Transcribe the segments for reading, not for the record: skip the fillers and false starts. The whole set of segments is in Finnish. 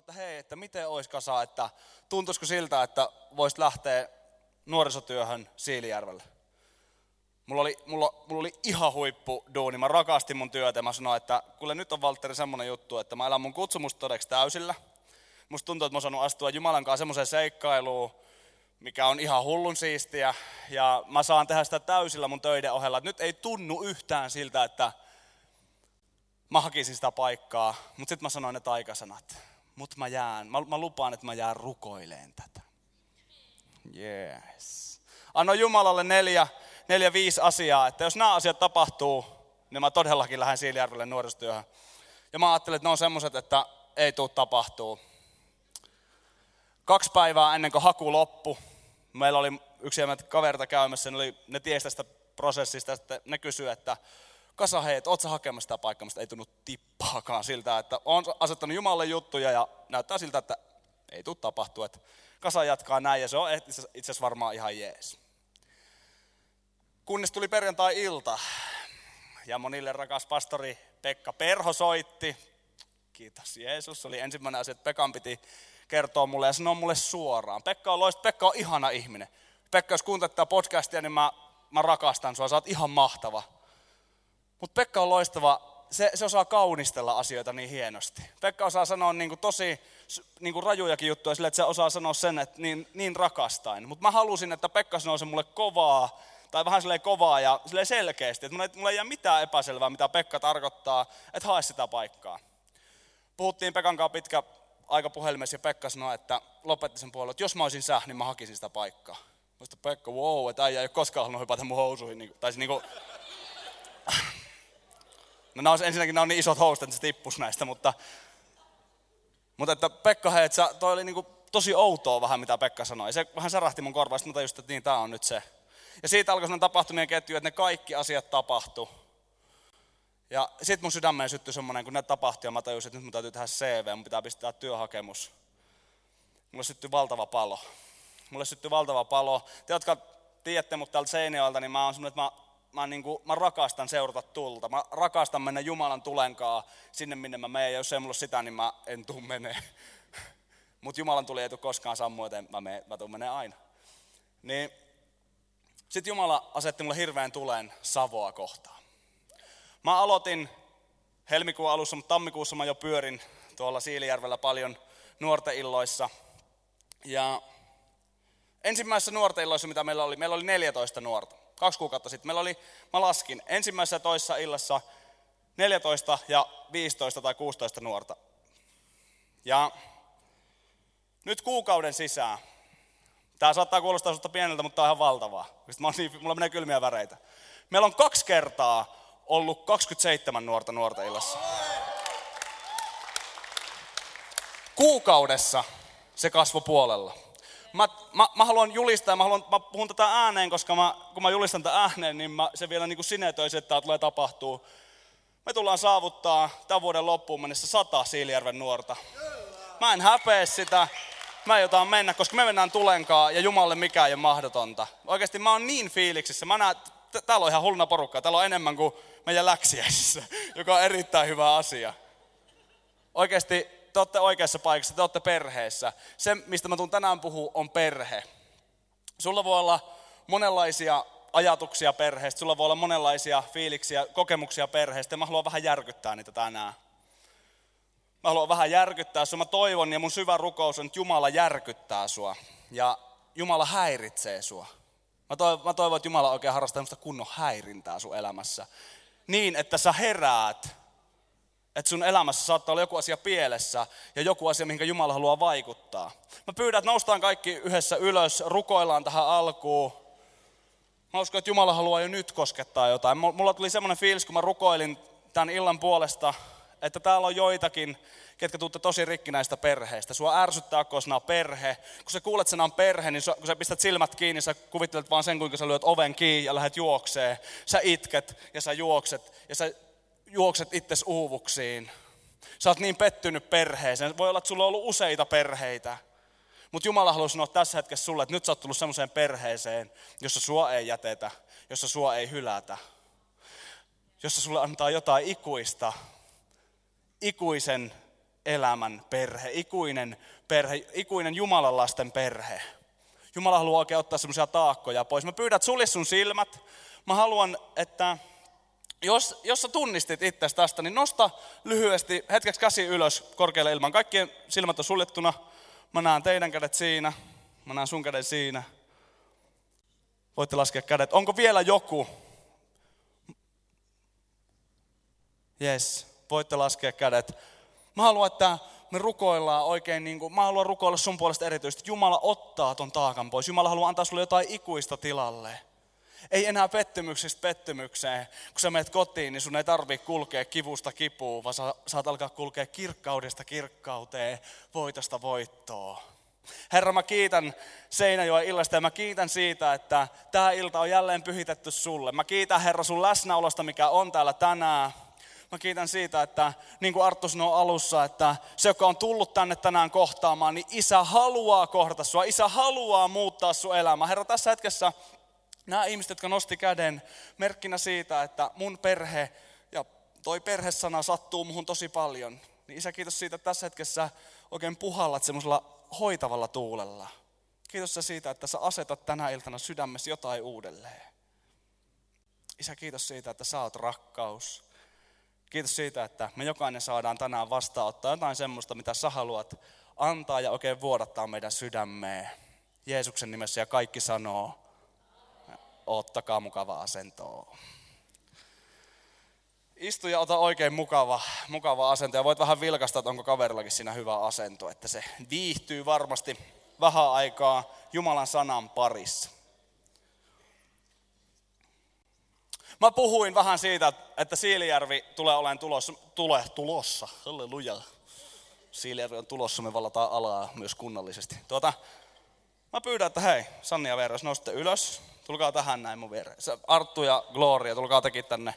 sanoi, että hei, että miten olisi Kasa, että tuntuisiko siltä, että voisit lähteä nuorisotyöhön Siilinjärvelle. Mulla oli ihan huippu duuni, mä rakastin mun työtä ja mä sanoin, että kuule nyt on Valtteri semmonen juttu, että mä elän mun kutsumusta todeksi täysillä. Musta tuntuu, että mä oon saanut astua Jumalan kanssa semmoiseen seikkailuun, mikä on ihan hullun siistiä ja mä saan tehdä sitä täysillä mun töiden ohella. Nyt ei tunnu yhtään siltä, että mä hakisin sitä paikkaa, mutta sitten mä sanoin ne taikasanat. Mutta mä jään, mä lupaan, että mä jään rukoileen tätä. Yes. Anno Jumalalle 4-5 asiaa, että jos nämä asiat tapahtuu, niin mä todellakin lähden Siilinjärvelle nuorisotyöhön. Ja mä ajattelin, että ne on semmoiset, että ei tule tapahtuu. 2 päivää ennen kuin haku loppui, meillä oli yksi kaverta käymässä, ne tiesi tästä prosessista, että ne kysyi, että Kasa, hei, että oot sä hakemassa sitä paikkaa, mistä ei tunnu tippaakaan siltä, että on asettanut Jumalle juttuja ja näyttää siltä, että ei tule tapahtua, että Kasa jatkaa näin ja se on itse asiassa varmaan ihan jees. Kunnes tuli perjantai-ilta ja monille rakas pastori Pekka Perho soitti. Kiitos Jeesus, se oli ensimmäinen asia, että Pekan piti kertoa mulle ja sanoa mulle suoraan. Pekka on ihana ihminen. Pekka, jos kuuntelet tätä podcastia, niin mä rakastan sua, sä oot ihan mahtava. Mutta Pekka on loistava, se osaa kaunistella asioita niin hienosti. Pekka osaa sanoa niinku tosi niinku rajujakin juttuja sille, että se osaa sanoa sen, että niin rakastain. Mutta mä halusin, että Pekka sanoo sen mulle kovaa, tai vähän silleen kovaa ja silleen selkeästi. Että mulla ei jää mitään epäselvää, mitä Pekka tarkoittaa, että hae sitä paikkaa. Puhuttiin Pekan kanssa pitkä aika puhelimessa ja Pekka sanoi, että lopetti sen puolella, että jos mä olisin sä, niin mä hakisin sitä paikkaa. Mä sanoin, Pekka, wow, että äijä ei ole koskaan halunnut hypätä mun housuihin. Tai se niinku... No ensinnäkin nämä on niin isot housut, että se tippus näistä, mutta että Pekka, hei, että toi oli niinku tosi outoa vähän, mitä Pekka sanoi. Se vähän särähti mun korvaan, mutta just, että niin, tää on nyt se. Ja siitä alkoi semmoinen tapahtumien ketju, että ne kaikki asiat tapahtui. Ja sit mun sydämeen syttyi semmoinen, kun ne tapahtui ja mä tajusin, että nyt mun täytyy tehdä CV, mun pitää pistää työhakemus. Mulle syttyi valtava palo. Te, jotka tiedätte mut täältä Seinäjoelta, niin mä oon semmoinen, että mä rakastan seurata tulta. Mä rakastan mennä Jumalan tulenkaan sinne, minne mä menen. Ja jos ei mulla ole sitä, niin mä en tuu menee. Mut Jumalan tuli ei tule koskaan sammu, joten mä tuun menee aina. Niin. Sitten Jumala asetti mulle hirveän tuleen Savoa kohtaan. Mä aloitin helmikuun alussa, mutta tammikuussa mä jo pyörin tuolla Siilinjärvellä paljon nuorten illoissa. Ja ensimmäisessä nuorten illoissa, mitä meillä oli 14 nuorta. 2 kuukautta sitten mä laskin ensimmäisessä ja toisessa illassa 14 ja 15 tai 16 nuorta. Ja nyt kuukauden sisään, tämä saattaa kuulostaa sulta pieneltä, mutta tämä on ihan valtavaa. Mulla menee kylmiä väreitä. Meillä on 2 kertaa ollut 27 nuorta nuorten illassa. Kuukaudessa se kasvoi puolella. Mä haluan julistaa, mä puhun tätä ääneen, koska kun mä julistan tätä ääneen, niin se vielä niin kuin sinetöisi, että tämä tulee tapahtuu. Me tullaan saavuttaa tämän vuoden loppuun mennessä 100 Siilinjärven nuorta. Mä en häpeä sitä. Mä jotain mennä, koska me mennään tulenkaan ja Jumalalle mikään ei ole mahdotonta. Oikeasti mä oon niin fiiliksissä. Mä näen, että täällä on ihan hulluna porukkaa. Täällä on enemmän kuin meidän läksiäisissä, joka on erittäin hyvä asia. Oikeasti te olette oikeassa paikassa, te olette perheessä. Se, mistä mä tuun tänään puhua, on perhe. Sulla voi olla monenlaisia ajatuksia perheestä. Sulla voi olla monenlaisia fiiliksiä, kokemuksia perheestä. Mä haluan vähän järkyttää niitä tänään. Mä haluan vähän järkyttää sua. Mä toivon ja mun syvä rukous on, että Jumala järkyttää sua. Ja Jumala häiritsee sua. Mä toivon, että Jumala oikein harrastaa semmoista kunnon häirintää sun elämässä. Niin, että sä heräät. Että sun elämässä saattaa olla joku asia pielessä ja joku asia, mihin Jumala haluaa vaikuttaa. Mä pyydän, että noustaan kaikki yhdessä ylös, rukoillaan tähän alkuun. Mä uskon, että Jumala haluaa jo nyt koskettaa jotain. Mulla tuli semmoinen fiilis, kun mä rukoilin tämän illan puolesta, että täällä on joitakin, ketkä tuutte tosi rikkinäistä perheistä. Sua ärsyttää, kun sana on perhe. Kun sä kuulet sanan perhe, niin kun sä pistät silmät kiinni, sä kuvittelet vaan sen, kuinka sä lyöt oven kiinni ja lähdet juokseen. Sä itket ja sä juokset itses uuvuksiin. Sä oot niin pettynyt perheeseen. Voi olla, että sulla on ollut useita perheitä. Mutta Jumala haluaa sanoa tässä hetkessä sulle, että nyt sä oot tullut semmoiseen perheeseen, jossa sua ei jätetä, jossa sua ei hylätä. Jossa sulle antaa jotain ikuista. Ikuisen elämän perhe, ikuinen Jumalan lasten perhe. Jumala haluaa oikein ottaa semmoisia taakkoja pois. Mä pyydän, että sulje sun silmät. Mä haluan, että jos sä tunnistit itseäsi tästä, niin nosta lyhyesti hetkeksi käsi ylös korkealle ilman. Kaikkien silmät on suljettuna. Mä näen teidän kädet siinä. Mä näen sun käden siinä. Voitte laskea kädet. Onko vielä joku? Yes, voitte laskea kädet. Mä haluan, että me rukoillaan oikein niin kuin, mä haluan rukoilla sun puolesta erityisesti. Jumala ottaa ton taakan pois. Jumala haluaa antaa sulle jotain ikuista tilalle. Ei enää pettymyksistä pettymykseen. Kun sä menet kotiin, niin sun ei tarvitse kulkea kivusta kipuun, vaan sä saat alkaa kulkea kirkkaudesta kirkkauteen, voitosta voittoon. Herra, mä kiitän Seinäjoen illasta ja mä kiitän siitä, että tää ilta on jälleen pyhitetty sulle. Mä kiitän, Herra, sun läsnäolosta, mikä on täällä tänään. Mä kiitän siitä, että niin kuin Arttu sanoi alussa, että se, joka on tullut tänne tänään kohtaamaan, niin Isä haluaa kohdata sua. Isä haluaa muuttaa sun elämää. Herra, tässä hetkessä nämä ihmiset, jotka nosti käden merkkinä siitä, että mun perhe ja toi perhesana sattuu muhun tosi paljon, niin Isä, kiitos siitä, että tässä hetkessä oikein puhallat semmoisella hoitavalla tuulella. Kiitos siitä, että sä asetat tänä iltana sydämessä jotain uudelleen. Isä, kiitos siitä, että sä oot rakkaus. Kiitos siitä, että me jokainen saadaan tänään vastaanottaa jotain semmoista, mitä sä haluat antaa ja oikein vuodattaa meidän sydämeen. Jeesuksen nimessä ja kaikki sanoo, ottakaa mukava asentoa. Istu ja ota oikein mukava asento ja voit vähän vilkaista, että onko kaverillakin siinä hyvä asento, että se viihtyy varmasti vähän aikaa Jumalan sanan parissa. Mä puhuin vähän siitä, että Siilinjärvi tulee olemaan tulossa. Halleluja. Siilinjärvi on tulossa, me vallataan alaa myös kunnallisesti. Mä pyydän, että hei, Sanni ja Veeras, noste ylös. Tulkaa tähän näin mun viereen. Arttu ja Gloria, tulkaa tekin tänne.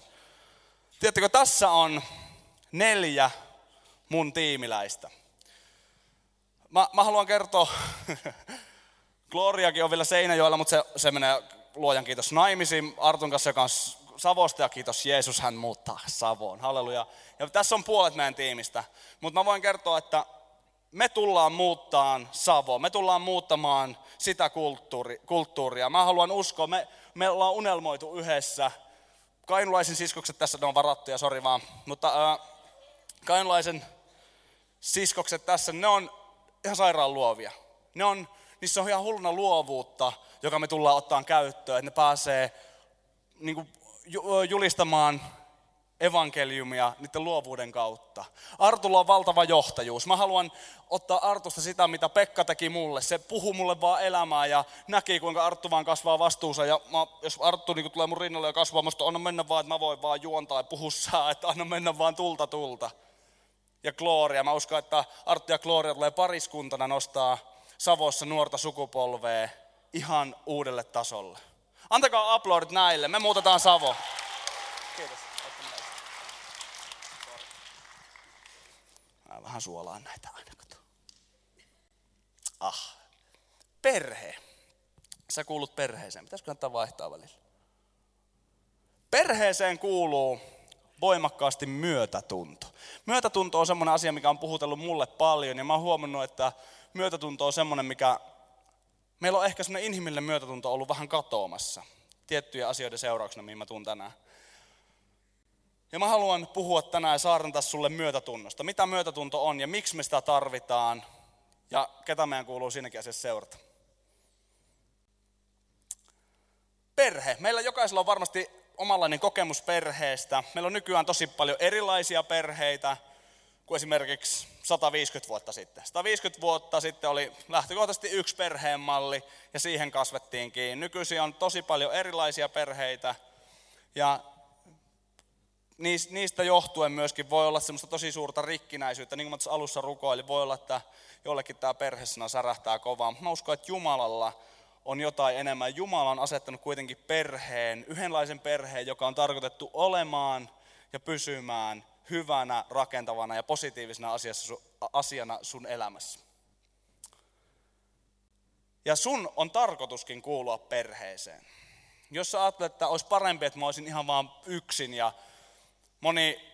Tiedättekö, tässä on 4 mun tiimiläistä. Mä haluan kertoa, Gloriakin on vielä Seinäjoella, mutta se menee luojan kiitos naimisiin Artun kanssa, joka on Savosta, ja kiitos Jeesus, hän muuttaa Savoon. Halleluja. Ja tässä on puolet meidän tiimistä, mutta mä voin kertoa, että me tullaan muuttaan Savoon. Me tullaan muuttamaan sitä kulttuuria. Mä haluan uskoa, me ollaan unelmoitu yhdessä. Kainulaisen siskokset tässä, ne on varattuja, sori vaan. Mutta kainulaisen siskokset tässä, ne on ihan sairaan luovia. Niissä on ihan hulluna luovuutta, joka me tullaan ottaan käyttöön, että ne pääsee niin kuin julistamaan evankeliumia niiden luovuuden kautta. Artulla on valtava johtajuus. Mä haluan ottaa Artusta sitä, mitä Pekka teki mulle. Se puhui mulle vaan elämää ja näki, kuinka Arttu vaan kasvaa vastuunsa. Ja jos Arttu niin tulee mun rinnalle ja kasvaa, musta anna mennä vaan, että mä voin vaan juontaa ja puhua sää, että anna mennä vaan tulta. Ja Gloria. Mä uskon, että Arttu ja Gloria tulee pariskuntana nostaa Savossa nuorta sukupolvea ihan uudelle tasolle. Antakaa aplodit näille. Me muutetaan Savo. Kiitos. Mä vähän suolaan näitä aina. Perhe. Sä kuulut perheeseen. Pitäisikö antaa vaihtaa välillä? Perheeseen kuuluu voimakkaasti myötätunto. Myötätunto on semmoinen asia, mikä on puhutellut mulle paljon. Ja mä oon huomannut, että myötätunto on semmoinen, mikä... Meillä on ehkä semmoinen inhimillinen myötätunto ollut vähän katoamassa. Tiettyjä asioiden seurauksena, mihin mä tuun tänään. Ja mä haluan puhua tänään ja saarnata sulle myötätunnosta. Mitä myötätunto on ja miksi me sitä tarvitaan. Ja ketä meidän kuuluu siinäkin asiassa seurata. Perhe. Meillä jokaisella on varmasti omanlainen kokemus perheestä. Meillä on nykyään tosi paljon erilaisia perheitä kuin esimerkiksi 150 vuotta sitten. 150 vuotta sitten oli lähtökohtaisesti yksi perheenmalli ja siihen kasvettiin kiinni. Nykyisin on tosi paljon erilaisia perheitä ja niistä johtuen myöskin voi olla semmoista tosi suurta rikkinäisyyttä. Niin kuin mä tuossa alussa rukoilin, voi olla, että jollekin tämä perhesana särähtää kovaa. Mä uskon, että Jumalalla on jotain enemmän. Jumala on asettanut kuitenkin perheen, yhdenlaisen perheen, joka on tarkoitettu olemaan ja pysymään hyvänä, rakentavana ja positiivisena asiana sun elämässä. Ja sun on tarkoituskin kuulua perheeseen. Jos sä ajattelet, että olisi parempi, että mä olisin ihan vaan yksin ja moni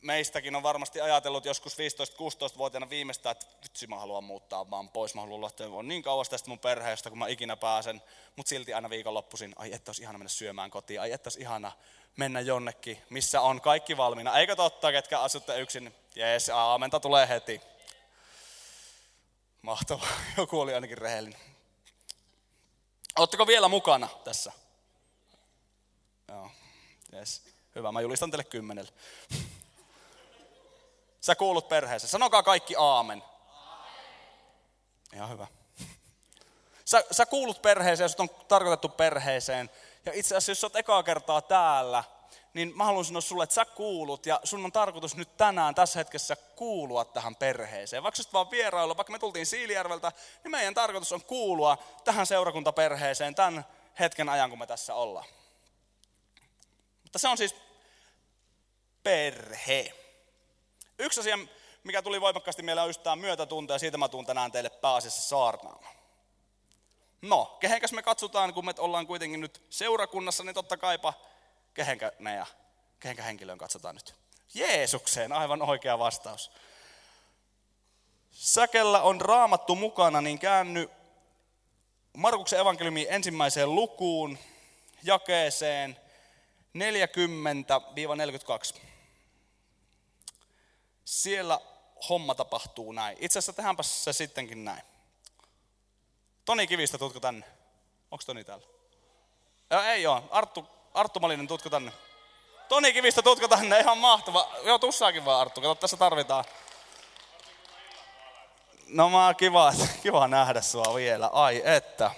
meistäkin on varmasti ajatellut joskus 15-16-vuotiaana viimeistään, että vitsi mä haluan muuttaa vaan pois, mä haluan lähteä niin kauas tästä mun perheestä, kun mä ikinä pääsen, mutta silti aina viikonloppuisin, ai että olisi ihana mennä syömään kotiin, ai että olisi ihana mennä jonnekin, missä on kaikki valmiina. Eikö totta, ketkä asutte yksin? Jees, aamenta tulee heti. Mahtavaa, joku oli ainakin rehellinen. Ootteko vielä mukana tässä? Joo, jees. Hyvä, mä julistan teille 10. Sä kuulut perheeseen. Sanokaa kaikki aamen. Ihan hyvä. Sä kuulut perheeseen ja sut on tarkoitettu perheeseen. Ja itse asiassa, jos sä oot ekaa kertaa täällä, niin mä haluan sanoa sulle, että sä kuulut ja sun on tarkoitus nyt tänään tässä hetkessä kuulua tähän perheeseen. Vaikka sä vaan vierailla, vaikka me tultiin Siilinjärveltä, niin meidän tarkoitus on kuulua tähän seurakuntaperheeseen tämän hetken ajan, kun me tässä ollaan. Mutta se on siis perhe. Yksi asia, mikä tuli voimakkaasti mieleen, on just tämä myötätunto, ja siitä mä tuun tänään teille pääasiassa saarnaamaan. No, kehenkäs me katsotaan, kun me ollaan kuitenkin nyt seurakunnassa, niin totta kaipa kehenkä henkilöön katsotaan nyt. Jeesukseen, aivan oikea vastaus. Säkellä on Raamattu mukana, niin käänny Markuksen evankeliumiin 1. lukuun, jakeeseen 40-42. Siellä homma tapahtuu näin. Itse asiassa tehdäänpä se sittenkin näin. Toni Kivistö, tuutko tänne? Onko Toni täällä? Ei ole. Arttu Malinen, tuutko tänne? Toni Kivistö, tuutko tänne? Ihan mahtava. Joo, tussaakin vaan Arttu. Kato, tässä tarvitaan. No mä kiva nähdä sua vielä. Ai että.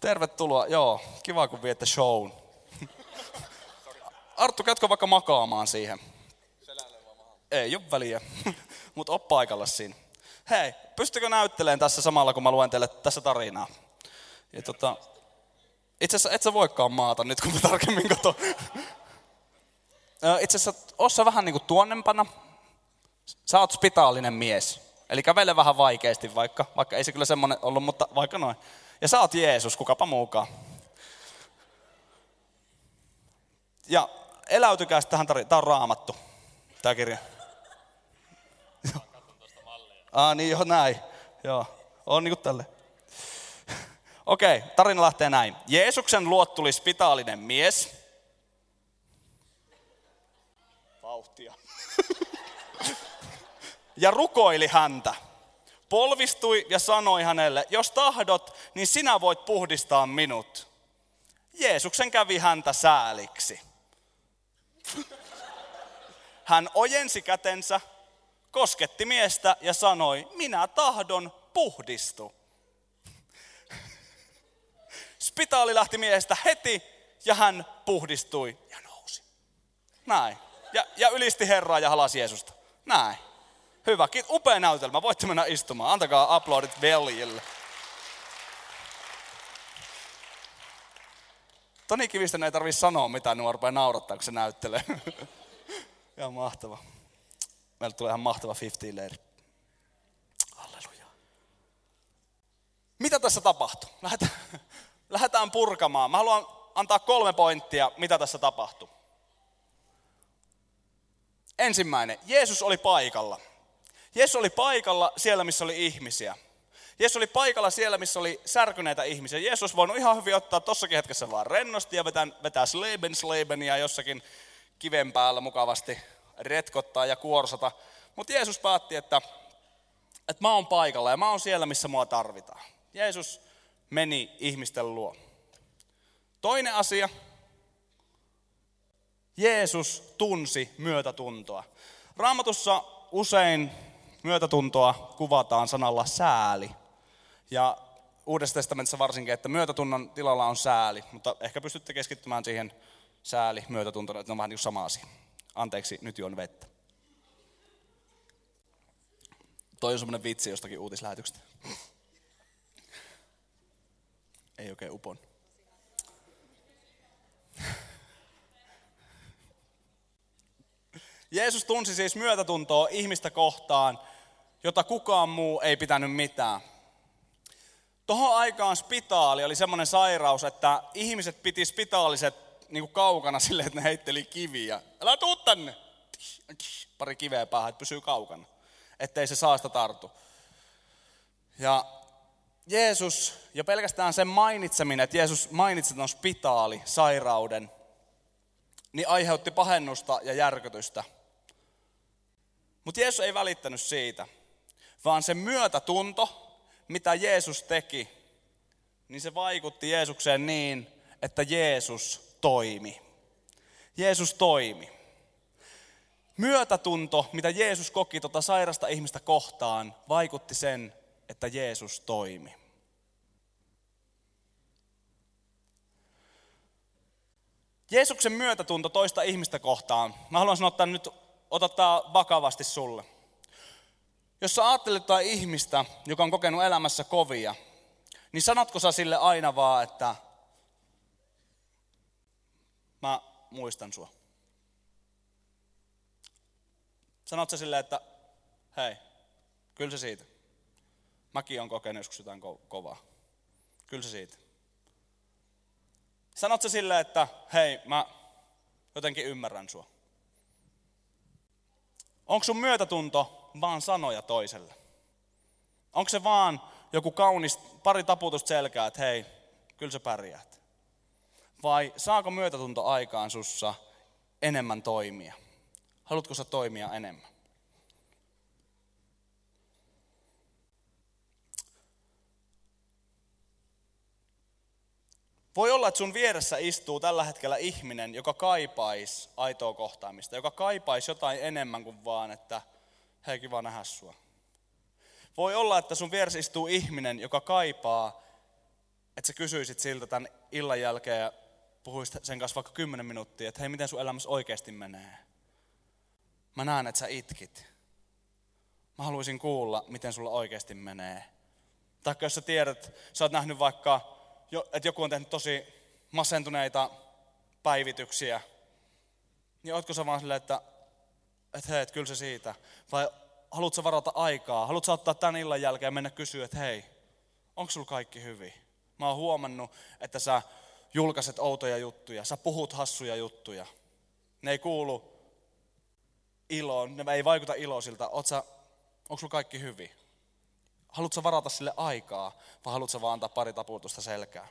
Tervetuloa. Joo, kiva kun viette shown. Arttu, kätkö vaikka makaamaan siihen? Ei ole väliä, mutta ole paikalla siinä. Hei, pystykö näyttelemään tässä samalla, kun mä luen teille tässä tarinaa? Ja itse asiassa et sä voikaan maata nyt, kun mä tarkemmin katon. Itse asiassa oot sä vähän niin kuin tuonnempana. Sä oot spitaalinen mies. Eli kävele vähän vaikeasti vaikka ei se kyllä semmoinen ollut, mutta vaikka noin. Ja sä oot Jeesus, kukapa muukaan. Ja eläytykää tähän tarinaan. Tää on Raamattu, tää kirja. Niin joo, näin. Joo, on niinku tälle. Okei, tarina lähtee näin. Jeesuksen luo tuli spitaalinen mies. Vauhtia. Ja rukoili häntä. Polvistui ja sanoi hänelle, jos tahdot, niin sinä voit puhdistaa minut. Jeesuksen kävi häntä sääliksi. Hän ojensi kätensä. Kosketti miestä ja sanoi, minä tahdon, puhdistu. Spitaali lähti miehestä heti ja hän puhdistui ja nousi. Näin. Ja ylisti Herraa ja halasi Jeesusta. Näin. Hyvä. Upea näytelmä. Voitte mennä istumaan. Antakaa aplodit veljille. Toni Kivistön ei tarvitse sanoa mitään, niin arpaa naurattaa, kun se näyttelee. Ja mahtava. Meillä tulee ihan mahtava 50-leiri. Halleluja. Mitä tässä tapahtui? Lähdetään purkamaan. Mä haluan antaa 3 pointtia, mitä tässä tapahtui. Ensimmäinen. Jeesus oli paikalla. Jeesus oli paikalla siellä, missä oli ihmisiä. Jeesus oli paikalla siellä, missä oli särkyneitä ihmisiä. Jeesus olisi voinut ihan hyvin ottaa tossakin hetkessä vaan rennosti ja vetää sleibenia jossakin kiven päällä mukavasti. Retkottaa ja kuorsata. Mutta Jeesus päätti, että mä oon paikalla ja mä oon siellä, missä mua tarvitaan. Jeesus meni ihmisten luo. Toinen asia. Jeesus tunsi myötätuntoa. Raamatussa usein myötätuntoa kuvataan sanalla sääli. Ja Uudessa testamentissa varsinkin, että myötätunnon tilalla on sääli. Mutta ehkä pystytte keskittymään siihen sääli, myötätuntoon, että ne on vähän niin kuin sama asia. Anteeksi, nyt juon vettä. Toi on semmoinen vitsi jostakin uutislähetyksestä. Ei oikein upon. Jeesus tunsi siis myötätuntoa ihmistä kohtaan, jota kukaan muu ei pitänyt mitään. Tohon aikaan spitaali oli semmoinen sairaus, että ihmiset piti spitaaliset niin kuin kaukana silleen, että ne heitteli kiviä. Älä tuu tänne! pari kiveä päähän, että pysyy kaukana, ettei se saasta tartu. Ja Jeesus, ja pelkästään sen mainitseminen, että Jeesus mainitsi tuon spitaali, sairauden, niin aiheutti pahennusta ja järkytystä. Mutta Jeesus ei välittänyt siitä, vaan se myötätunto, mitä Jeesus teki, niin se vaikutti Jeesukseen niin, että Jeesus toimi. Jeesus toimi. Myötätunto, mitä Jeesus koki tuota sairasta ihmistä kohtaan, vaikutti sen, että Jeesus toimi. Jeesuksen myötätunto toista ihmistä kohtaan. Mä haluan sanoa tämän nyt, ota tämä vakavasti sulle. Jos sä ajattelet jotain ihmistä, joka on kokenut elämässä kovia, niin sanotko sä sille aina vaan, että mä muistan sua. Sanotko sä sille, että hei, kyllä se siitä. Mäkin on kokenut joskus jotain kovaa. Kyllä se siitä. Sanotko sä sille, että hei, mä jotenkin ymmärrän sua. Onko sun myötätunto vaan sanoja toiselle? Onko se vaan joku kaunis pari taputusta selkää, että hei, kyllä sä pärjäät? Vai saako myötätunto aikaan sussa enemmän toimia? Haluatko sä toimia enemmän? Voi olla, että sun vieressä istuu tällä hetkellä ihminen, joka kaipaisi aitoa kohtaamista, joka kaipaisi jotain enemmän kuin vaan, että hei, kiva nähdä sua. Voi olla, että sun vieressä istuu ihminen, joka kaipaa, että sä kysyisit siltä tämän illan jälkeen ja puhuisit sen kanssa vaikka 10 minuuttia, että hei, miten sun elämässä oikeasti menee? Mä näen, että sä itkit. Mä haluaisin kuulla, miten sulla oikeasti menee. Taikka jos sä tiedät, sä oot nähnyt vaikka, että joku on tehnyt tosi masentuneita päivityksiä, niin ootko sä vaan silleen, että hei, että kyllä se siitä? Vai haluatko sä varata aikaa? Haluatko sä ottaa tämän illan jälkeen ja mennä kysyä, että hei, onko sulla kaikki hyvin? Mä oon huomannut, että sä julkaiset outoja juttuja, sä puhut hassuja juttuja. Ne ei kuulu iloon, ne ei vaikuta iloisilta. Onko sulla kaikki hyvin? Haluatko varata sille aikaa, vai haluatko vaan antaa pari taputusta selkää?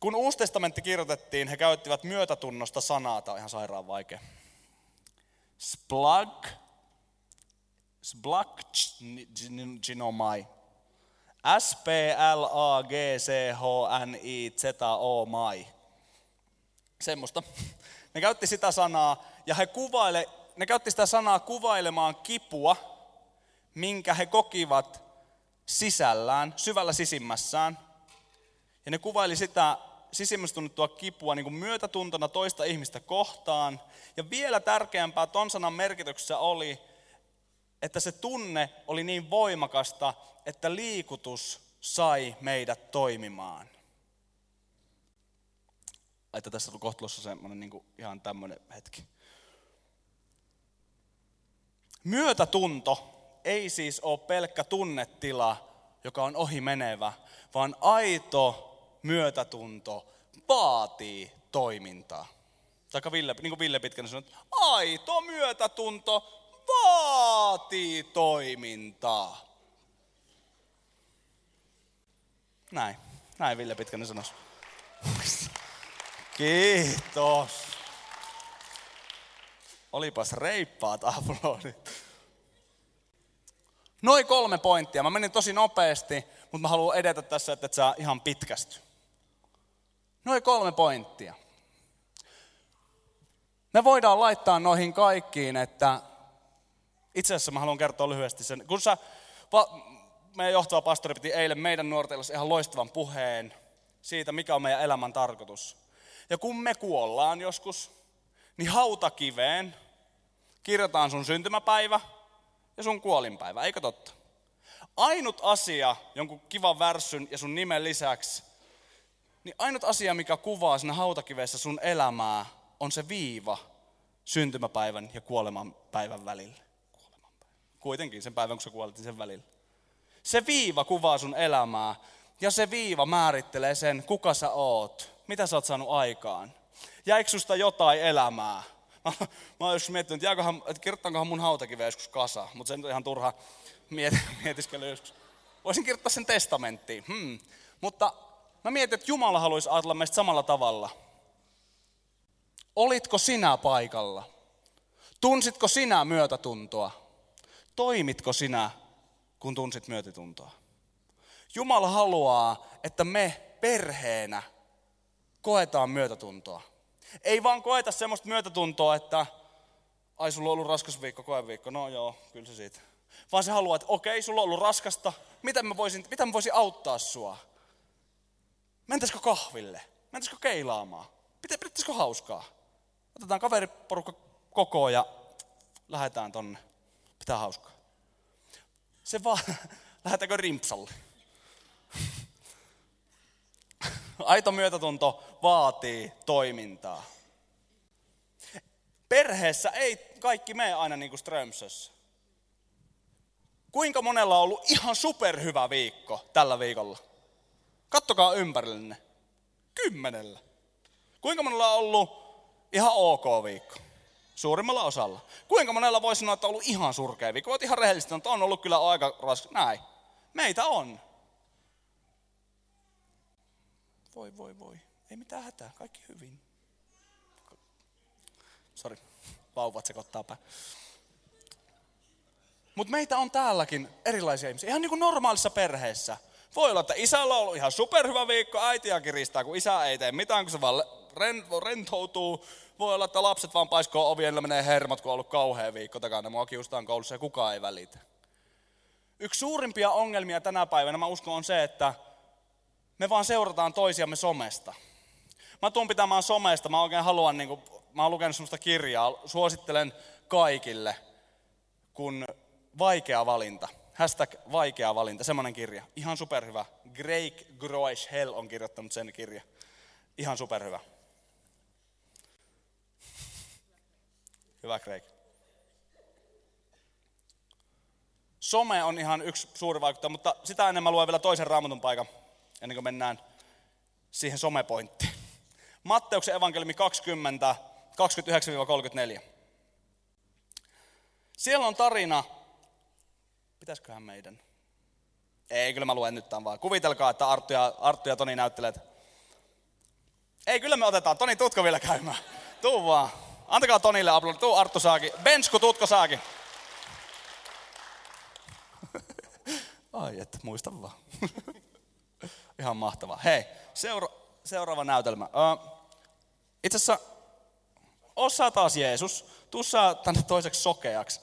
Kun Uusi testamentti kirjoitettiin, he käyttivät myötätunnosta sanaa. Tämä on ihan sairaan vaikea. Splaggjinomai. Splagchnizomai. Semmosta. Ne käytti sitä sanaa, ja ne käytti sitä sanaa kuvailemaan kipua, minkä he kokivat sisällään, syvällä sisimmässään. Ja ne kuvaili sitä sisimmässä tunnettua kipua niin kuin myötätuntona toista ihmistä kohtaan. Ja vielä tärkeämpää ton sanan merkityksessä oli, että se tunne oli niin voimakasta, että liikutus sai meidät toimimaan. Että tässä on kohtuullisesti semmoinen niin kuin ihan tämmöinen hetki. Myötätunto ei siis ole pelkkä tunnetila, joka on ohimenevä, vaan aito myötätunto vaatii toimintaa. Taikka niin kuin Ville Pitkänen sanoi, että aito myötätunto vaatii toimintaa. Näin Ville Pitkänen sanoi. Kiitos. Olipas reippaat aplodit. Noin 3 pointtia. Mä menin tosi nopeasti, mutta mä haluan edetä tässä, että et sä ihan pitkästy. Noin 3 pointtia. Me voidaan laittaa noihin kaikkiin, että itse asiassa mä haluan kertoa lyhyesti sen. Kun meidän johtava pastori piti eilen meidän nuorteilla ihan loistavan puheen siitä, mikä on meidän elämän tarkoitus. Ja kun me kuollaan joskus, niin hautakiveen kirjataan sun syntymäpäivä ja sun kuolinpäivä, eikö totta? Ainut asia, jonkun kivan värssyn ja sun nimen lisäksi, niin ainut asia, mikä kuvaa siinä hautakivessä sun elämää, on se viiva syntymäpäivän ja kuolemanpäivän välillä. Kuitenkin sen päivän, kun sä kuolet, niin sen välillä. Se viiva kuvaa sun elämää, ja se viiva määrittelee sen, kuka sä oot, mitä sä oot saanut aikaan. Jäikö susta jotain elämää? Mä oon joskus miettinyt, että kirjoitankohan mun hautakiveä joskus kasa, mutta se nyt on ihan turha mietiskellä joskus. Voisin kirjoittaa sen testamenttiin. Mutta mä mietin, että Jumala haluaisi ajatella meistä samalla tavalla. Olitko sinä paikalla? Tunsitko sinä myötätuntoa? Toimitko sinä, kun tunsit myötätuntoa? Jumala haluaa, että me perheenä koetaan myötätuntoa. Ei vaan koeta semmoista myötätuntoa, että ai sulla on ollut raskas viikko, koeviikko, no joo, kyllä se siitä. Vaan se haluaa, että okei, sulla on ollut raskasta, mitä mä voisin auttaa sua? Mentäisikö kahville? Mentäisikö keilaamaan? Pitäisikö hauskaa? Otetaan kaveriporukka kokoon ja lähdetään tonne. Pitää hauskaa. Se vaan, lähdetäänkö rimpsalle? Aito myötätunto vaatii toimintaa. Perheessä ei kaikki mene aina niin kuin Strömsössä. Kuinka monella on ollut ihan superhyvä viikko tällä viikolla? Kattokaa ympärillenne. 10. Kuinka monella on ollut ihan ok viikko? Suurimmalla osalla. Kuinka monella voi sanoa, että on ollut ihan surkea viikko? Voit ihan rehellisesti sanoa, että on ollut kyllä aika raskas. Näin. Meitä on. Voi. Ei mitään hätää. Kaikki hyvin. Sori. Vauvat sekoittaa pää. Mutta meitä on täälläkin erilaisia ihmisiä. Ihan niin kuin normaalissa perheessä. Voi olla, että isällä on ollut ihan superhyvä viikko. Äitiä kiristää, kun isä ei tee mitään, kun se vaan rentoutuu. Voi olla, että lapset vaan paiskoo ovien, ja menee hermot, kun on ollut kauhea viikko takana. Mua kiusataan koulussa ja kukaan ei välitä. Yksi suurimpia ongelmia tänä päivänä, mä uskon, on se, että me vaan seurataan toisiamme somesta. Mä tuun pitämään somesta, mä oikein haluan, niin kuin, mä oon lukenut semmoista kirjaa, suosittelen kaikille, kun Vaikea valinta, #vaikea valinta, semmoinen kirja. Ihan superhyvä. Craig Groeschel on kirjoittanut sen kirja. Ihan superhyvä. Hyvä Craig. Some on ihan yksi suuri vaikuttaja, mutta sitä ennen mä luen vielä toisen Raamatun paikan. Ennen kuin mennään siihen somepointtiin. Matteuksen evankeliumi 20, 29-34. Siellä on tarina, pitäisköhän meidän? Ei, kyllä mä luen nyt tämän vaan. Kuvitelkaa, että Arttu ja Toni näyttelet. Ei, kyllä me otetaan. Toni, tutko vielä käymään? Tuu vaan. Antakaa Tonille aplodit. Tuu, Arttu saakin. Bensku, tutko saakin? Ai et, muista vaan. Ihan mahtavaa. Hei, seuraava näytelmä. Itse asiassa, oo sä taas Jeesus. Tuu sä tänne toiseksi sokeaksi.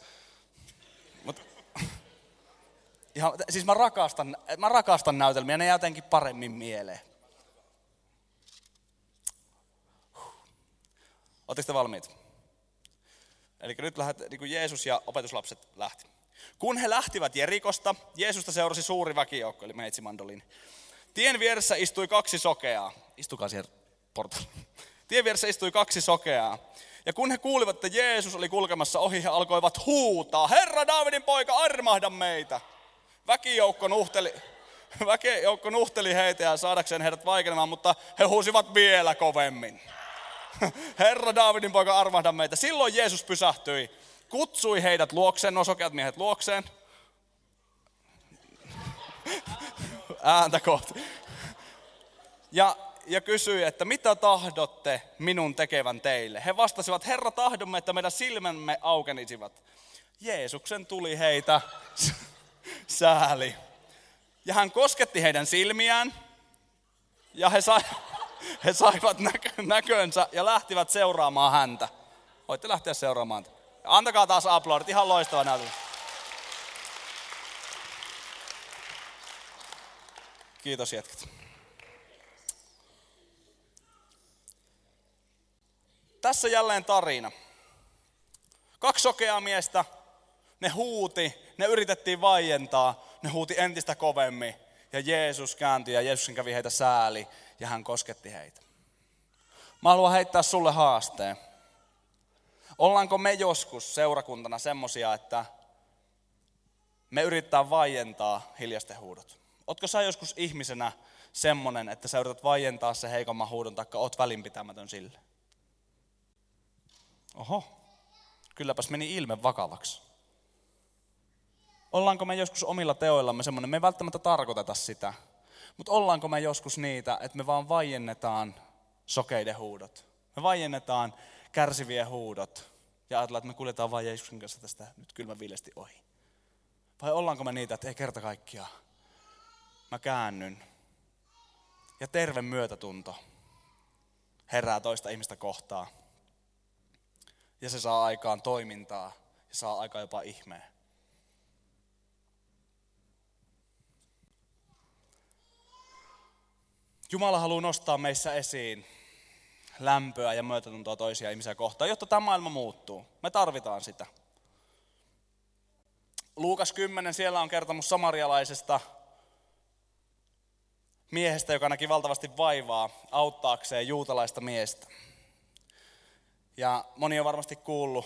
Mut, ihan, siis mä rakastan näytelmiä, ne jää jotenkin paremmin mieleen. Ootteko te valmiit? Eli nyt niin Jeesus ja opetuslapset lähti. Kun he lähtivät Jerikosta, Jeesusta seurasi suuri väkijoukko, eli meitsi mandoliini. Tien vieressä istui kaksi sokeaa. Istukaa siellä portailla. Tien vieressä istui kaksi sokeaa. Ja kun he kuulivat, että Jeesus oli kulkemassa ohi, he alkoivat huutaa. Herra Daavidin poika, armahda meitä! Väkijoukko nuhteli heitä ja saadakseen heidät vaikenemaan, mutta he huusivat vielä kovemmin. Herra Daavidin poika, armahda meitä! Silloin Jeesus pysähtyi, kutsui heidät luokseen, no sokeat miehet luokseen. Ääntä kohti. Ja kysyi, että mitä tahdotte minun tekevän teille? He vastasivat, Herra tahdomme, että meidän silmämme aukenisivat. Jeesuksen tuli heitä sääli. Ja hän kosketti heidän silmiään ja he saivat näkönsä ja lähtivät seuraamaan häntä. Voitte lähteä seuraamaan. Antakaa taas aplodit, ihan loistava näytelmä. Kiitos jätkät. Tässä jälleen tarina. Kaksi sokeaa miestä, ne huuti, ne yritettiin vaientaa, ne huuti entistä kovemmin. Ja Jeesus kääntyi ja Jeesuksen kävi heitä sääli ja hän kosketti heitä. Mä haluan heittää sulle haasteen. Ollaanko me joskus seurakuntana semmosia, että me yritetään vaientaa hiljaisten huudot? Ootko sä joskus ihmisenä semmonen, että sä yrität vaientaa se heikomman huudon, taikka oot välinpitämätön sille? Oho, kylläpäs meni ilme vakavaksi. Ollaanko me joskus omilla teoillamme semmoinen, me ei välttämättä tarkoiteta sitä, mutta ollaanko me joskus niitä, että me vaan vaiennetaan sokeiden huudot. Me vaiennetaan kärsivien huudot ja ajatellaan, että me kuljetaan vaan Jeesuksen kanssa tästä nyt kylmän viilesti ohi. Vai ollaanko me niitä, että ei kerta kaikkiaan. Mä käännyn. Ja terve myötätunto herää toista ihmistä kohtaan. Ja se saa aikaan toimintaa ja saa aikaan jopa ihmeä. Jumala haluaa nostaa meissä esiin lämpöä ja myötätuntoa toisia ihmisiä kohtaan, jotta tämä maailma muuttuu. Me tarvitaan sitä. Luukas 10, siellä on kertomus samarialaisesta miehestä, joka näki valtavasti vaivaa auttaakseen juutalaista miestä. Ja moni on varmasti kuullut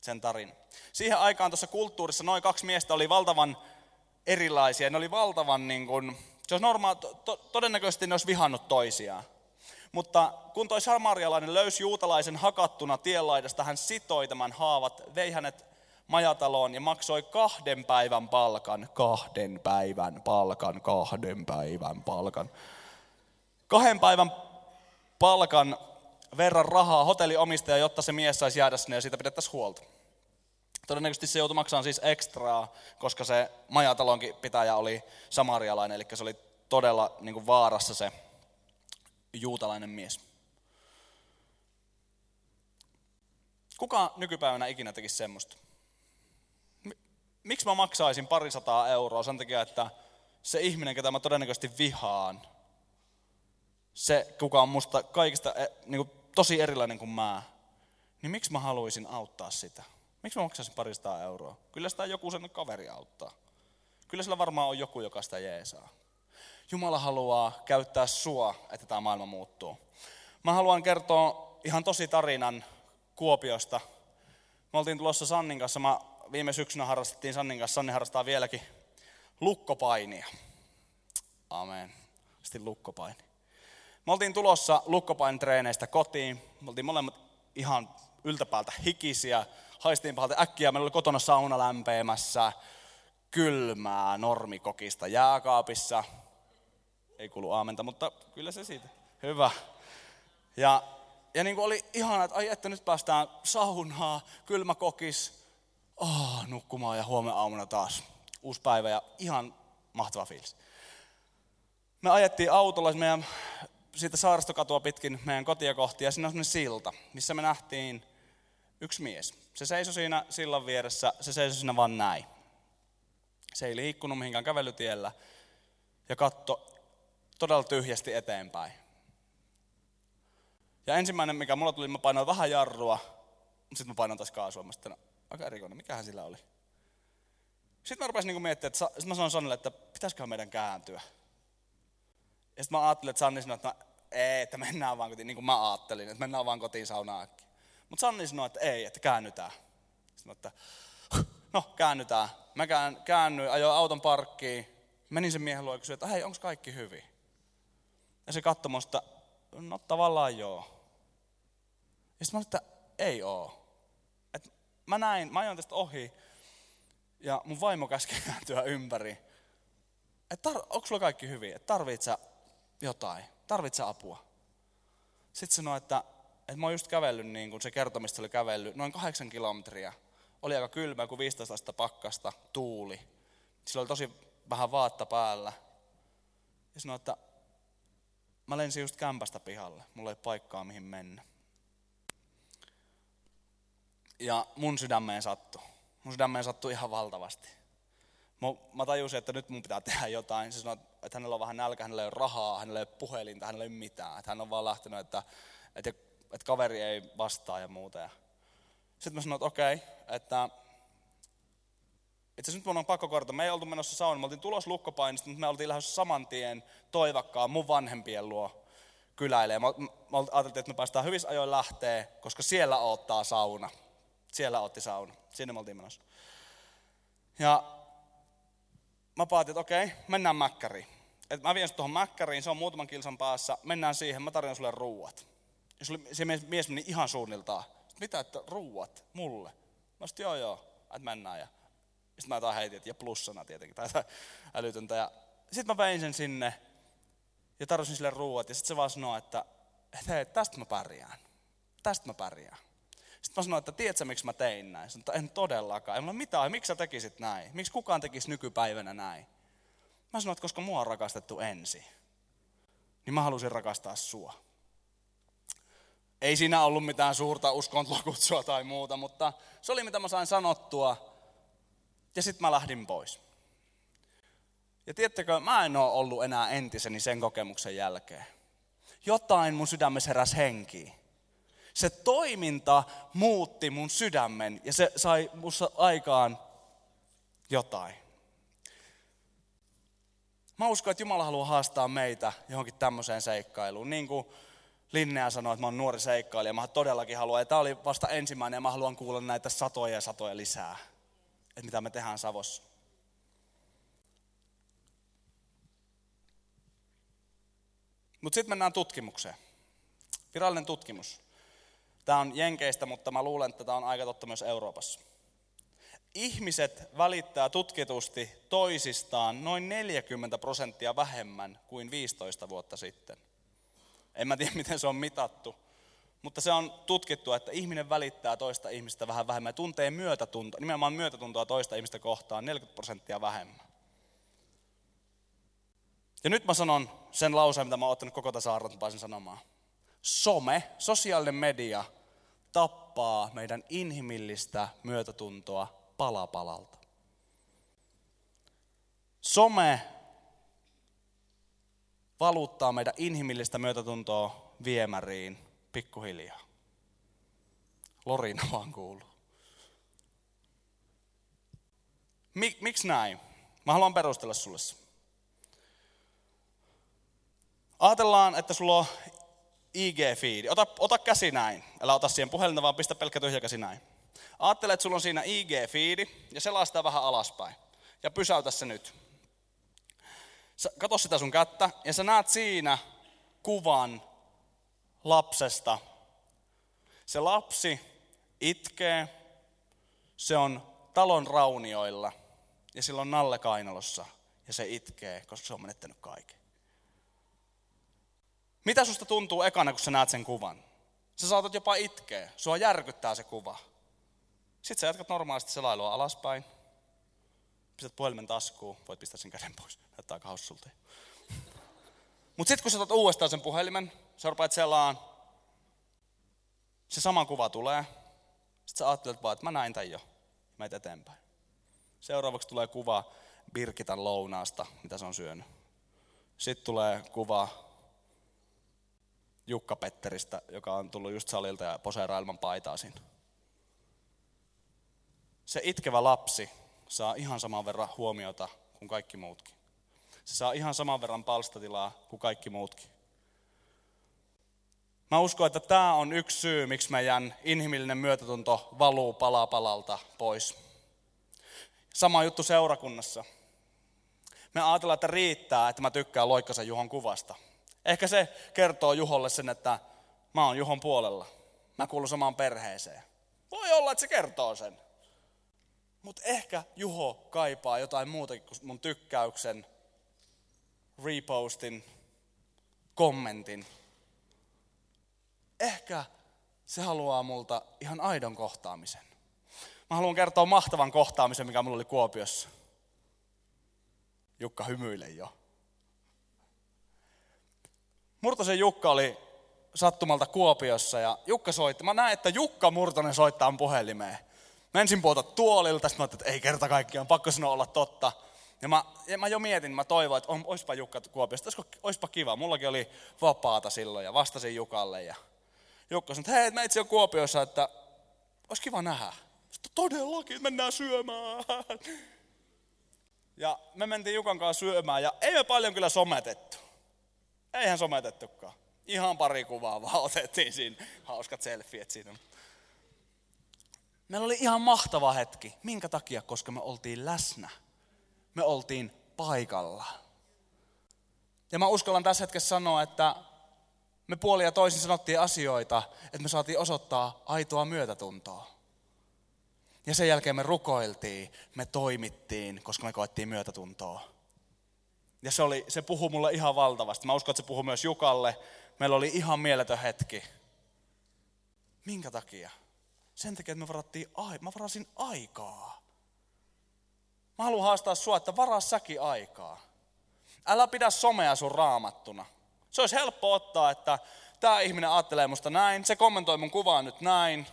sen tarinan. Siihen aikaan tuossa kulttuurissa noin kaksi miestä oli valtavan erilaisia. Ne oli valtavan niin kuin, se olisi normaali, todennäköisesti ne olisi vihannut toisiaan. Mutta kun toi samarialainen löysi juutalaisen hakattuna tienlaidasta, hän sitoi tämän haavat, vei hänet majataloon ja maksoi 2 päivän palkan. 2 päivän palkan verran rahaa hotellinomistaja, jotta se mies saisi jäädä sinne ja siitä pidettäisiin huolta. Todennäköisesti se joutui maksamaan siis ekstraa, koska se majatalonkin pitäjä oli samarialainen, eli se oli todella niin kuin vaarassa se juutalainen mies. Kuka nykypäivänä ikinä tekisi semmoista? Miksi mä maksaisin 200 euroa sen takia, että se ihminen, ketä mä todennäköisesti vihaan, se kuka on musta kaikista niin kuin tosi erilainen kuin mä, niin miksi mä haluaisin auttaa sitä? Miksi mä maksaisin 200 euroa? Kyllä sitä joku sen kaveri auttaa. Kyllä sillä varmaan on joku, joka sitä jeesaa. Jumala haluaa käyttää sua, että tämä maailma muuttuu. Mä haluan kertoa ihan tosi tarinan Kuopiosta. Me oltiin tulossa Sannin kanssa, viime syksynä harrastettiin Sannin kanssa, Sanni harrastaa vieläkin lukkopainia. Amen. Sitten lukkopaini. Me oltiin tulossa lukkopainitreeneistä kotiin. Me oltiin molemmat ihan yltäpäältä hikisiä, haistiin pahalta äkkiä. Meillä oli kotona sauna lämpeämässä, kylmää normikokista jääkaapissa. Ei kuulu aamenta, mutta kyllä se siitä. Hyvä. Ja niin kuin oli ihanaa, että ai että nyt päästään saunaa, kylmä kokis. Nukkumaan ja huomenna aamuna taas. Uusi päivä ja ihan mahtava fiilis. Me ajettiin autolla meidän, siitä Saaristokatua pitkin meidän kotia kohti ja siinä on sellainen silta, missä me nähtiin yksi mies. Se seisoi siinä sillan vieressä, se seisoi siinä vaan näin. Se ei liikkunut mihinkään kävelytiellä ja katsoi todella tyhjästi eteenpäin. Ja ensimmäinen, mikä mulla tuli, mä painoin vähän jarrua, sitten mä painoin taas kaasua. Aika erikoinen, mikähän sillä oli. Sitten mä rupesin niin miettimään, että mä sanoin Sannille, että pitäisiköhän meidän kääntyä. Ja sitten mä ajattelin, että Sanni sanoi, että että mennään vaan kotiin, niin kuin mä ajattelin, että mennään vaan kotiin saunaankin. Mutta Sanni sanoi, että ei, että käännytään. Sitten mä että käännytään. Mä käännyin, ajoin auton parkkiin, menin sen miehen luo ja kysyin, että hei, onko kaikki hyvin? Ja se katsoi musta, tavallaan joo. Ja sitten mä sanoin, että ei oo. Mä ajoin tästä ohi ja mun vaimo käski kääntyä ympäri. Että onko sulla kaikki hyvin? Että tarvitsä jotain? Tarvitsä apua? Sitten sanoi, että mä oon just kävellyt niin kuin se kertoi, mistä oli kävellyt. Noin 8 kilometriä. Oli aika kylmä, kuin 15 astetta pakkasta, tuuli. Sillä oli tosi vähän vaatta päällä. Ja sanoi, että mä lensin just kämpästä pihalle. Mulla ei paikkaa mihin mennä. Ja mun sydämeen sattui ihan valtavasti. Mä tajusin, että nyt mun pitää tehdä jotain. Se sanoi, että hänellä on vähän nälkä, hänellä ei ole rahaa, hänellä ei ole puhelinta, hänellä ei ole mitään. Että hän on vaan lähtenyt, että kaveri ei vastaa ja muuta. Ja sitten mä sanoin, että okei, että itse asiassa nyt mun on pakko korjata. Me ei oltu menossa saunaan, me oltiin tulos lukkopainista, mutta me oltiin lähdössä saman tien Toivakkaan mun vanhempien luo kyläilemään. Mä ajattelin, että me päästään hyvissä ajoin lähteä, koska siellä odottaa sauna. Siellä otti sauna. Sinne me oltiin menossa. Ja mä päätin, että okei, mennään Mäkkäriin. Et mä vien sut tuohon Mäkkäriin, se on muutaman kilsan päässä. Mennään siihen, mä tarjoan sulle ruuat. Ja se mies meni ihan suunniltaan. Mitä, että ruuat mulle? Mä sanoin, joo, että mennään. Ja sitten mä jotain heitin, ja plussana tietenkin, tai jotain älytöntä. Ja sitten mä vein sen sinne ja tarjosin sille ruuat. Ja sitten se vaan sanoi, että hei, tästä mä pärjään. Sitten mä sanoin, että tiedätkö miksi mä tein näin? Sanoin, en todellakaan. En ole mitään, miksi sä tekisit näin? Miksi kukaan tekisi nykypäivänä näin? Mä sanoin, että koska mua on rakastettu ensin, niin mä halusin rakastaa sua. Ei siinä ollut mitään suurta uskonlokutsua tai muuta, mutta se oli mitä mä sain sanottua. Ja sitten mä lähdin pois. Ja tiedättekö, mä en ole ollut enää entiseni sen kokemuksen jälkeen. Jotain mun sydämessä heräsi henkiin. Se toiminta muutti mun sydämen ja se sai musta aikaan jotain. Mä uskon, että Jumala haluaa haastaa meitä johonkin tämmöiseen seikkailuun. Niin kuin Linnea sanoi, että mä oon nuori seikkailija, mä todellakin haluan. Ja tää oli vasta ensimmäinen ja mä haluan kuulla näitä satoja ja satoja lisää. Että mitä me tehdään Savossa. Mutta sitten mennään tutkimukseen. Virallinen tutkimus. Tämä on Jenkeistä, mutta mä luulen, että tämä on aika totta myös Euroopassa. Ihmiset välittää tutkitusti toisistaan noin 40% vähemmän kuin 15 vuotta sitten. En mä tiedä, miten se on mitattu, mutta se on tutkittu, että ihminen välittää toista ihmistä vähän vähemmän ja tuntee myötätuntoa, nimenomaan myötätuntoa toista ihmistä kohtaan 40% vähemmän. Ja nyt mä sanon sen lauseen, mitä mä oon ottanut koko tasa-arvon, pääsen sanomaan. Some, sosiaalinen media, tappaa meidän inhimillistä myötätuntoa palapalalta. Some valuttaa meidän inhimillistä myötätuntoa viemäriin pikkuhiljaa. Lorina vaan kuuluu. Miksi näin? Mä haluan perustella sulle se. Ajatellaan, että sulla on IG-feedi. Ota käsi näin. Älä ota siihen puhelinta, vaan pistä pelkkä tyhjä käsi näin. Aattele, että sulla on siinä IG-feedi ja selaa sitä vähän alaspäin. Ja pysäytä se nyt. Kato sitä sun kättä ja sä näet siinä kuvan lapsesta. Se lapsi itkee. Se on talon raunioilla ja sillä on nalle kainalossa. Ja se itkee, koska se on menettänyt kaiken. Mitä susta tuntuu ekana, kun sä näet sen kuvan? Sä saatat jopa itkeä. Sua järkyttää se kuva. Sitten sä jatkat normaalisti selailua alaspäin. Pistät puhelimen taskuun. Voit pistää sen käden pois. Näyttää aika haussulta. Mut sit kun sä otat uudestaan sen puhelimen, sä rupeat selaan. Se sama kuva tulee. Sit sä ajattelet vaan, että mä näin tän jo. Meet eteenpäin. Seuraavaksi tulee kuva Birkitan lounaasta, mitä se on syönyt. Sitten tulee kuva Jukka Petteristä, joka on tullut just salilta ja poseeraa ilman paitaa siinä. Se itkevä lapsi saa ihan saman verran huomiota kuin kaikki muutkin. Se saa ihan saman verran palstatilaa kuin kaikki muutkin. Mä uskon, että tämä on yksi syy, miksi meidän inhimillinen myötätunto valuu pala palalta pois. Sama juttu seurakunnassa. Me ajatellaan, että riittää, että mä tykkään Loikkasen Juhon kuvasta. Ehkä se kertoo Juholle sen, että mä oon Juhon puolella. Mä kuulun samaan perheeseen. Voi olla, että se kertoo sen. Mutta ehkä Juho kaipaa jotain muutakin kuin mun tykkäyksen, repostin, kommentin. Ehkä se haluaa multa ihan aidon kohtaamisen. Mä haluan kertoa mahtavan kohtaamisen, mikä mulla oli Kuopiossa. Jukka hymyilee jo. Murtosen Jukka oli sattumalta Kuopiossa ja Jukka soitti. Mä näen, että Jukka Murtonen soittaa puhelimeen. Mä ensin puolta tuolilta, sitten mä ajattelin, että ei kerta kaikkiaan, pakko sanoa olla totta. Ja mä jo mietin, mä toivoin, että oispa Jukka Kuopiosta, oispa kiva. Mullakin oli vapaata silloin ja vastasin Jukalle. Ja Jukka sanoi, että hei, mä itse olen Kuopiossa, että ois kiva nähdä. Sitten todellakin, mennään syömään. Ja me mentiin Jukan kanssa syömään ja ei me paljon kyllä sometettu. Eihän sometettukaan. Ihan pari kuvaa vaan otettiin siinä. Hauskat selfiet siinä. Meillä oli ihan mahtava hetki. Minkä takia? Koska me oltiin läsnä. Me oltiin paikalla. Ja mä uskallan tässä hetkessä sanoa, että me puolin ja toisin sanottiin asioita, että me saatiin osoittaa aitoa myötätuntoa. Ja sen jälkeen me rukoiltiin, me toimittiin, koska me koettiin myötätuntoa. Ja se puhui mulle ihan valtavasti. Mä uskon, että se puhui myös Jukalle. Meillä oli ihan mieletön hetki. Minkä takia? Sen takia, että mä varasin aikaa. Mä haluan haastaa sua, että varaa säkin aikaa. Älä pidä somea sun raamattuna. Se olisi helppo ottaa, että tämä ihminen ajattelee musta näin, se kommentoi mun kuvaa nyt näin.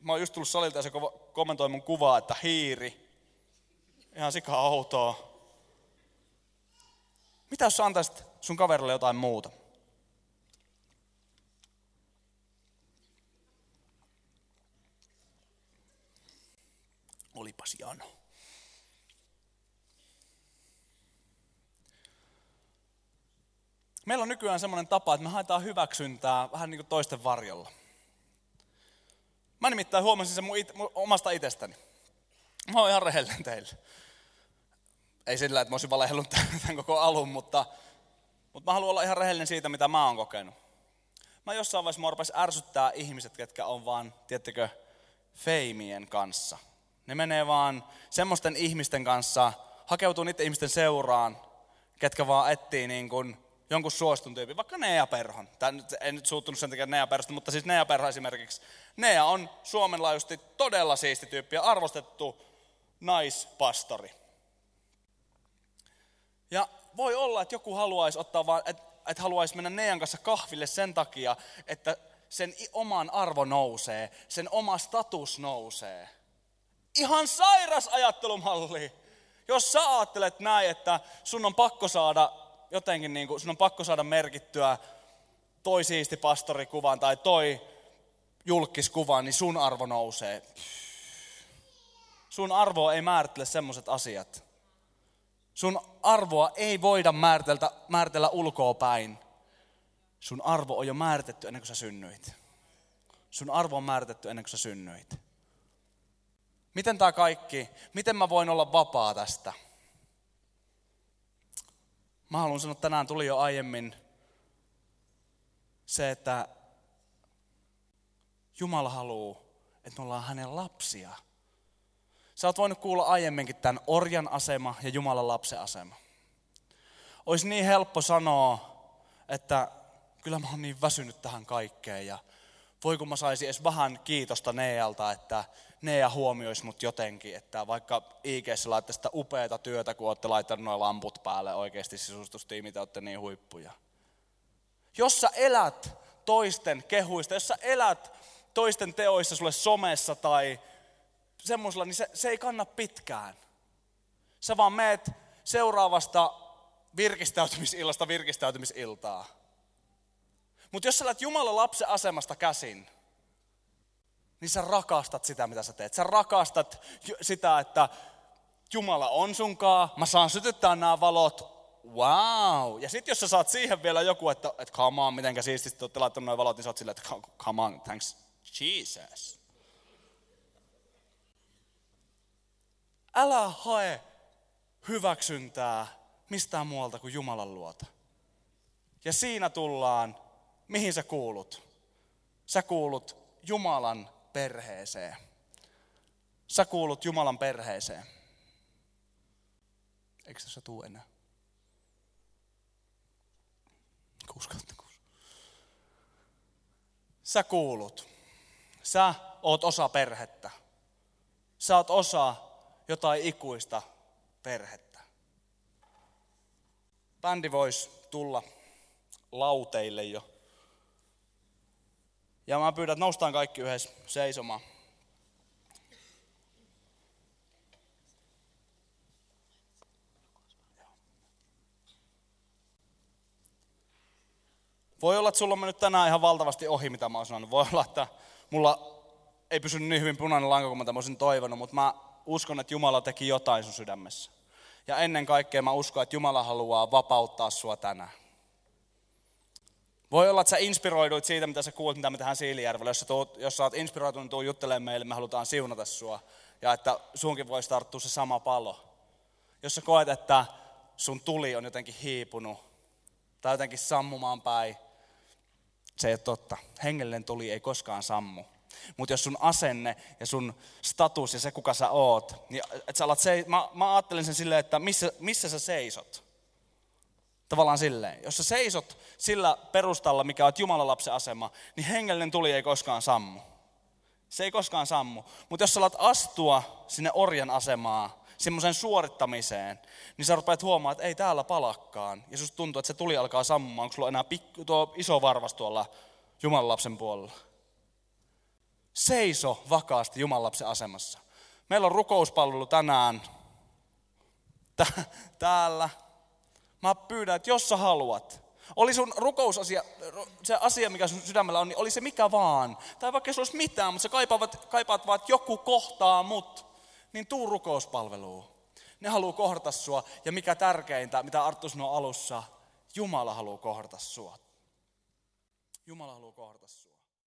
Mä oon just tullut salilta ja se kommentoi mun kuvaa, että hiiri. Ihan sikaa outoa. Mitä jos sä antaisit sun kaverille jotain muuta? Olipas jano. Meillä on nykyään semmoinen tapa, että me haetaan hyväksyntää vähän niin kuin toisten varjolla. Mä nimittäin huomasin sen mun omasta itsestäni. Mä oon ihan rehellinen teille. Ei sillä, että mä olisin valehellut tämän koko alun, mutta mä haluan olla ihan rehellinen siitä, mitä mä oon kokenut. Mä jossain vaiheessa mua rupesi ärsyttää ihmiset, ketkä on vaan, tiettäkö, feimien kanssa. Ne menee vaan semmoisten ihmisten kanssa, hakeutuu niiden ihmisten seuraan, ketkä vaan etsii niin kuin jonkun suostun tyypin, vaikka Nea Perhon. En nyt suuttunut sen takia Nea Perhosta, mutta siis Nea Perho esimerkiksi. Nea on Suomen laajuisesti todella siisti tyyppi ja arvostettu naispastori. Ja voi olla, että joku haluaisi ottaa vaan, että haluaisi mennä Nean kanssa kahville sen takia, että sen oman arvo nousee, sen oma status nousee. Ihan sairas ajattelumalli. Jos sä ajattelet näin, että sun on pakko saada jotenkin niin kuin, sun on pakko saada merkittyä toi siisti pastorikuvan tai toi julkkiskuvan, niin sun arvo nousee. Sun arvoa ei määrittele semmoiset asiat. Sun arvoa ei voida määritellä ulkoa päin. Sun arvo on jo määritetty ennen kuin sä synnyit. Sun arvo on määritetty ennen kuin sä synnyit. Miten tää kaikki, miten mä voin olla vapaa tästä? Mä haluan sanoa, että tänään tuli jo aiemmin se, että Jumala haluaa, että me ollaan hänen lapsia. Sä oot voinut kuulla aiemminkin tämän orjan asema ja Jumalan lapsen asema. Olisi niin helppo sanoa, että kyllä mä oon niin väsynyt tähän kaikkeen ja voi kun mä saisin edes vähän kiitosta Nealta, että Nea huomioisi mut jotenkin, että vaikka IG:ssä laittaisi sitä upeata työtä, kun olette laittaneet nuo lamput päälle oikeasti sisustustiimit, olette niin huippuja. Jos sä elät toisten kehuista, jos sä elät toisten teoissa sulle somessa tai semmoisella, niin se ei kanna pitkään. Sä vaan meet seuraavasta virkistäytymisillasta virkistäytymisiltaa. Mutta jos sä elät Jumalan lapsen asemasta käsin, niin sä rakastat sitä, mitä sä teet. Sä rakastat sitä, että Jumala on sunkaan, mä saan sytyttää nämä valot, wow. Ja sit jos sä saat siihen vielä joku, että come on, mitenkä siististi te olette laittaneet nuo valot, niin sä oot silleen, että come on, thanks Jesus. Älä hae hyväksyntää mistään muualta kuin Jumalan luota. Ja siinä tullaan, mihin sä kuulut? Sä kuulut Jumalan perheeseen. Sä kuulut Jumalan perheeseen. Eikö tässä tuu enää? 6/6. Sä kuulut. Sä oot osa perhettä. Sä oot osa jotain ikuista perhettä. Bändi voisi tulla lauteille jo. Ja mä pyydän, että noustaan kaikki yhdessä seisomaan. Voi olla, että sulla on mennyt tänään ihan valtavasti ohi, mitä mä oon sanonut. Voi olla, että mulla ei pysynyt niin hyvin punainen lanka, kuin mä olisin toivonut, mutta mä uskon, että Jumala teki jotain sun sydämessä. Ja ennen kaikkea mä uskon, että Jumala haluaa vapauttaa sua tänään. Voi olla, että sä inspiroiduit siitä, mitä sä kuulit, mitä me tehdään Siilinjärvellä. Jos sä oot inspiroitunut, niin tuu juttelemaan meille, me halutaan siunata sua. Ja että sunkin voisi tarttua se sama palo. Jos sä koet, että sun tuli on jotenkin hiipunut tai jotenkin sammumaan päin, Se ei ole totta. Hengellinen tuli ei koskaan sammu. Mutta jos sun asenne ja sun status ja se, kuka sä oot, niin et sä alat mä ajattelen sen silleen, että missä sä seisot. Tavallaan silleen. Jos sä seisot sillä perustalla, mikä on Jumalan lapsen asema, niin hengellinen tuli ei koskaan sammu. Se ei koskaan sammu. Mutta jos sä alat astua sinne orjan asemaan, semmoiseen suorittamiseen, niin sä rupeat huomaamaan, että ei täällä palakkaan. Ja susta tuntuu, että se tuli alkaa sammumaan, kun sulla on enää tuo iso varvas tuolla Jumalan lapsen puolella. Seiso vakaasti Jumalan lapsen asemassa. Meillä on rukouspalvelu tänään täällä. Mä pyydän, että jos sä haluat, oli sun rukousasia, se asia, mikä sun sydämellä on, niin oli se mikä vaan. Tai vaikka se olisi mitään, mutta sä kaipaat vaan, että joku kohtaa mut. Niin tuu rukouspalveluun. Ne haluaa kohdata sua. Ja mikä tärkeintä, mitä Arttu sanoi alussa, Jumala haluaa kohdata sua. Jumala haluaa kohdata sua.